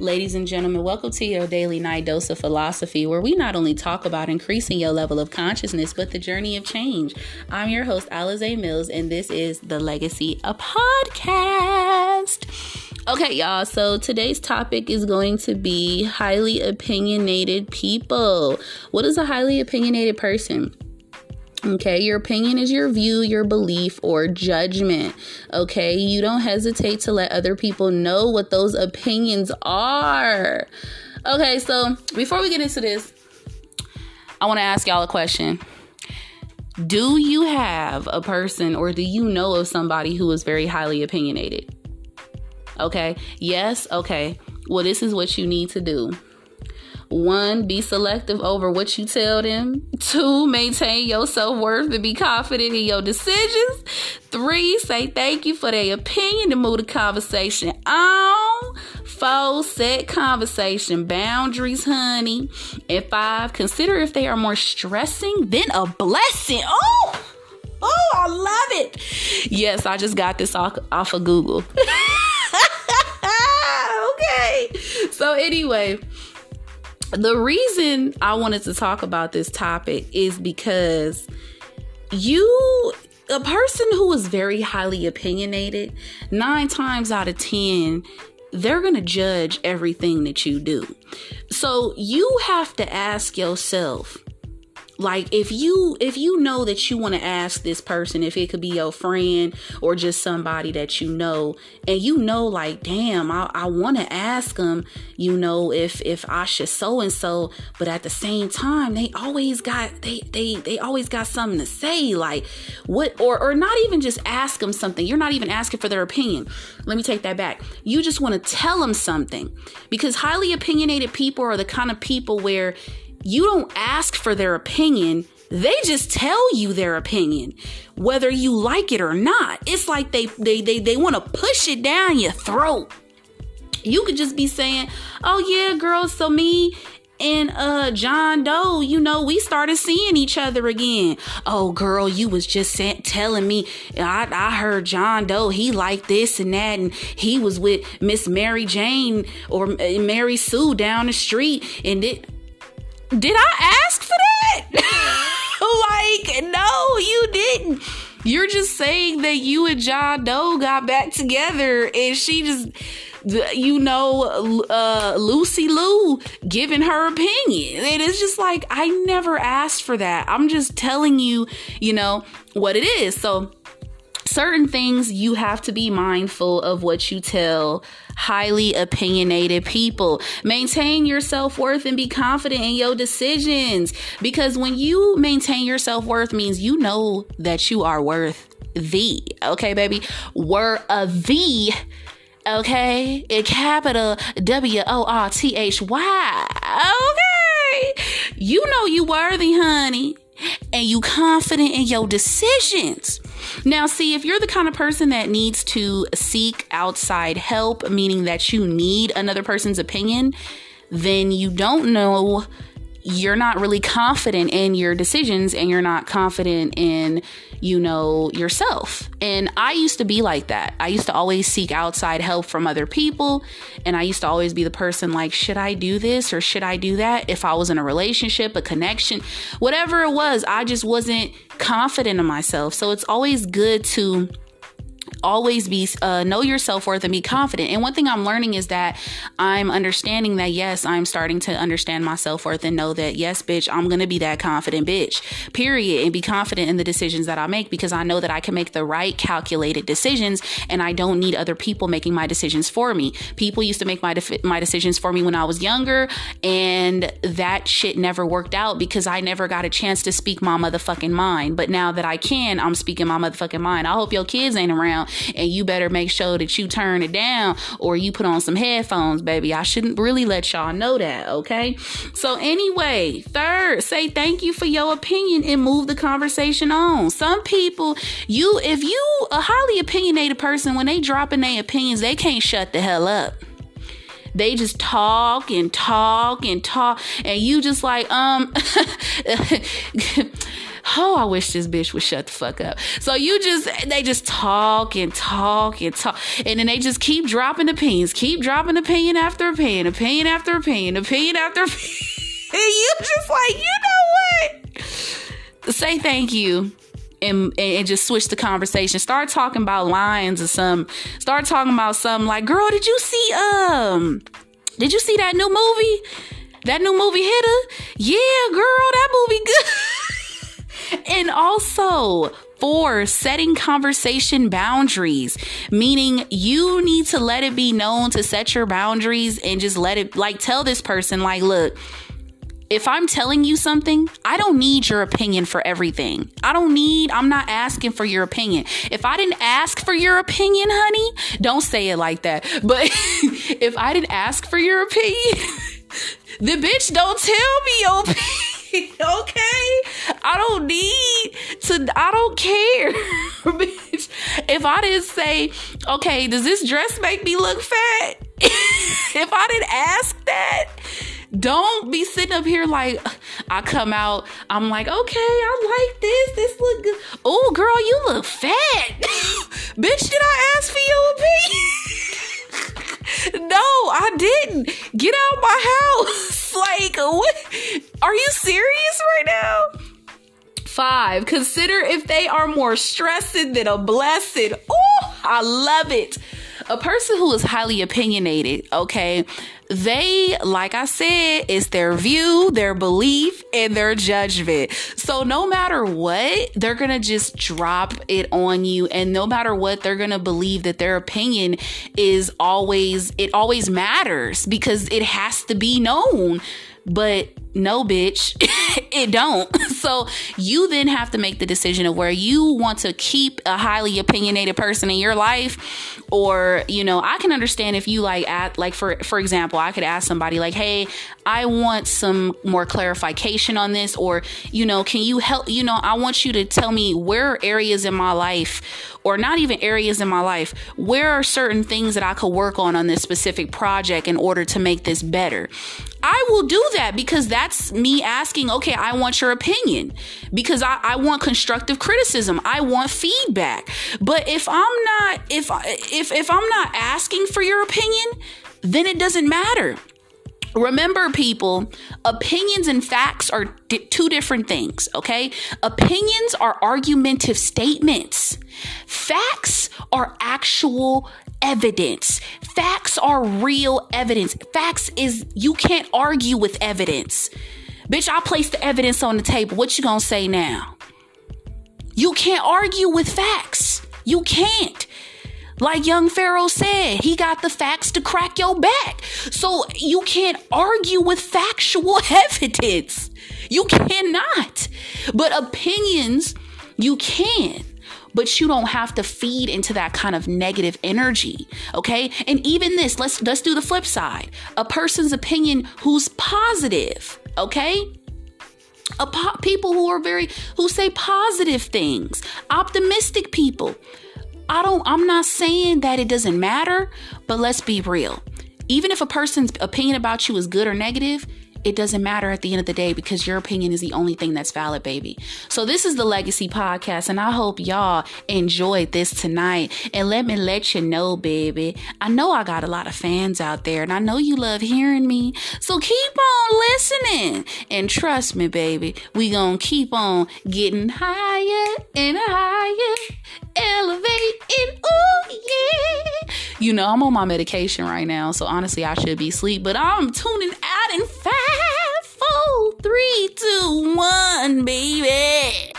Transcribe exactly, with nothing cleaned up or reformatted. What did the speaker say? Ladies and gentlemen, welcome to your daily Nidosa philosophy, where we not only talk about increasing your level of consciousness, but the journey of change. I'm your host, Alize Mills, and this is The Legacy, a podcast. Okay, y'all, so today's topic is going to be highly opinionated people. What is a highly opinionated person? Okay, your opinion is your view, your belief, or judgment. Okay, you don't hesitate to let other people know what those opinions are. Okay, so before we get into this, I want to ask y'all a question. Do you have a person or do you know of somebody who is very highly opinionated? Okay, yes, okay. Well, this is what you need to do. One, be selective over what you tell them. Two, maintain your self-worth and be confident in your decisions. Three, say thank you for their opinion to move the conversation on. Four, set conversation boundaries, honey. And five, consider if they are more stressing than a blessing. Oh, oh, I love it. Yes, I just got this off, off of Google. Okay. So anyway, the reason I wanted to talk about this topic is because you, a person who is very highly opinionated, nine times out of ten, they're going to judge everything that you do. So you have to ask yourself, like, if you if you know that you want to ask this person, if it could be your friend or just somebody that you know, and you know, like, damn, I, I want to ask them, you know, if if I should so and so, but at the same time, they always got they they they always got something to say, like what or or not even just ask them something. You're not even asking for their opinion. Let me take that back. You just want to tell them something, because highly opinionated people are the kind of people where you don't ask for their opinion. They just tell you their opinion, whether you like it or not. It's like they they they, they want to push it down your throat. You could just be saying, oh, yeah, girl, so me and uh John Doe, you know, we started seeing each other again. Oh, girl, you was just sent telling me I, I heard John Doe, he liked this and that, and he was with Miss Mary Jane or Mary Sue down the street, and it. Did I ask for that? Like, no, you didn't. You're just saying that you and John Doe got back together, and she just, you know, uh, Lucy Lou giving her opinion. And it's just like, I never asked for that. I'm just telling you, you know, what it is. So certain things you have to be mindful of what you tell highly opinionated people. Maintain your self-worth and be confident in your decisions, because when you maintain your self-worth means you know that you are worth the, okay, baby, were a V, okay, a capital W O R T H Y, okay, you know you worthy, honey, and you confident in your decisions. Now, see, if you're the kind of person that needs to seek outside help, meaning that you need another person's opinion, then you don't know, you're not really confident in your decisions, and you're not confident in, you know, yourself. And I used to be like that. I used to always seek outside help from other people. And I used to always be the person like, should I do this or should I do that? If I was in a relationship, a connection, whatever it was, I just wasn't confident in myself. So it's always good to always be uh, know your self-worth and be confident. And one thing I'm learning is that I'm understanding that, yes, I'm starting to understand my self-worth and know that, yes, bitch, I'm going to be that confident bitch, period, and be confident in the decisions that I make, because I know that I can make the right calculated decisions, and I don't need other people making my decisions for me. People used to make my, def- my decisions for me when I was younger, and that shit never worked out because I never got a chance to speak my motherfucking mind. But now that I can, I'm speaking my motherfucking mind. I hope your kids ain't around, and you better make sure that you turn it down or you put on some headphones, baby. I shouldn't really let y'all know that, okay? So anyway, third, say thank you for your opinion and move the conversation on. Some people, you, if you a highly opinionated person, when they dropping their opinions, they can't shut the hell up. They just talk and talk and talk, and you just like, um... oh, I wish this bitch would shut the fuck up. So you just, they just talk and talk and talk. And then they just keep dropping opinions, keep dropping opinion after opinion, opinion after opinion, opinion after opinion. And you just like, you know what? Say thank you. And, and just switch the conversation. Start talking about lines or some. Start talking about something like, girl, did you see um, did you see that new movie? That new movie hit her? Yeah, girl, that movie good. And also, four, setting conversation boundaries, meaning you need to let it be known to set your boundaries and just let it, like, tell this person, like, look, if I'm telling you something, I don't need your opinion for everything. I don't need, I'm not asking for your opinion. If I didn't ask for your opinion, honey, don't say it like that. But if I didn't ask for your opinion, the bitch don't tell me your opinion, okay? I don't need to, I don't care, bitch. If I didn't say, okay, does this dress make me look fat? If I didn't ask that, don't be sitting up here like, I come out, I'm like, okay, I like this. This look good. Oh, girl, you look fat. Bitch, did I ask for your opinion? No, I didn't. Get out my house. Like, what? Are you serious right now? Five, consider if they are more stressed than a blessing. Oh, I love it. A person who is highly opinionated, okay, they, like I said, it's their view, their belief, and their judgment. So no matter what, they're going to just drop it on you. And no matter what, they're going to believe that their opinion is always, it always matters because it has to be known. But no, bitch, it don't. So you then have to make the decision of where you want to keep a highly opinionated person in your life. Or, you know, I can understand if you like at like, for, for example, I could ask somebody like, hey, I want some more clarification on this. Or, you know, can you help? You know, I want you to tell me where areas in my life, or not even areas in my life, where are certain things that I could work on on this specific project in order to make this better. I will do that because that's me asking, okay, I want your opinion because I, I want constructive criticism. I want feedback. But if I'm not, if, if, if I'm not asking for your opinion, then it doesn't matter. Remember, people, opinions and facts are di- two different things, okay? Opinions are argumentative statements. Facts are actual evidence. Facts are real evidence. Facts is, you can't argue with evidence. Bitch, I placed the evidence on the table. What you gonna say now? You can't argue with facts. You can't. Like Young Pharaoh said, he got the facts to crack your back. So you can't argue with factual evidence. You cannot. But opinions, you can. But you don't have to feed into that kind of negative energy, okay? And even this, let's let's do the flip side. A person's opinion who's positive, okay? A po- people who are very, who say positive things, optimistic people. I don't, I'm not saying that it doesn't matter, but let's be real. Even if a person's opinion about you is good or negative, it doesn't matter at the end of the day because your opinion is the only thing that's valid, baby. So this is the Legacy Podcast, and I hope y'all enjoyed this tonight. And let me let you know, baby, I know I got a lot of fans out there, and I know you love hearing me. So keep on listening. And trust me, baby, we gonna keep on getting higher and higher, elevating. Oh, yeah. You know, I'm on my medication right now, so honestly, I should be asleep, but I'm tuning out in five, four, three, two, one, baby.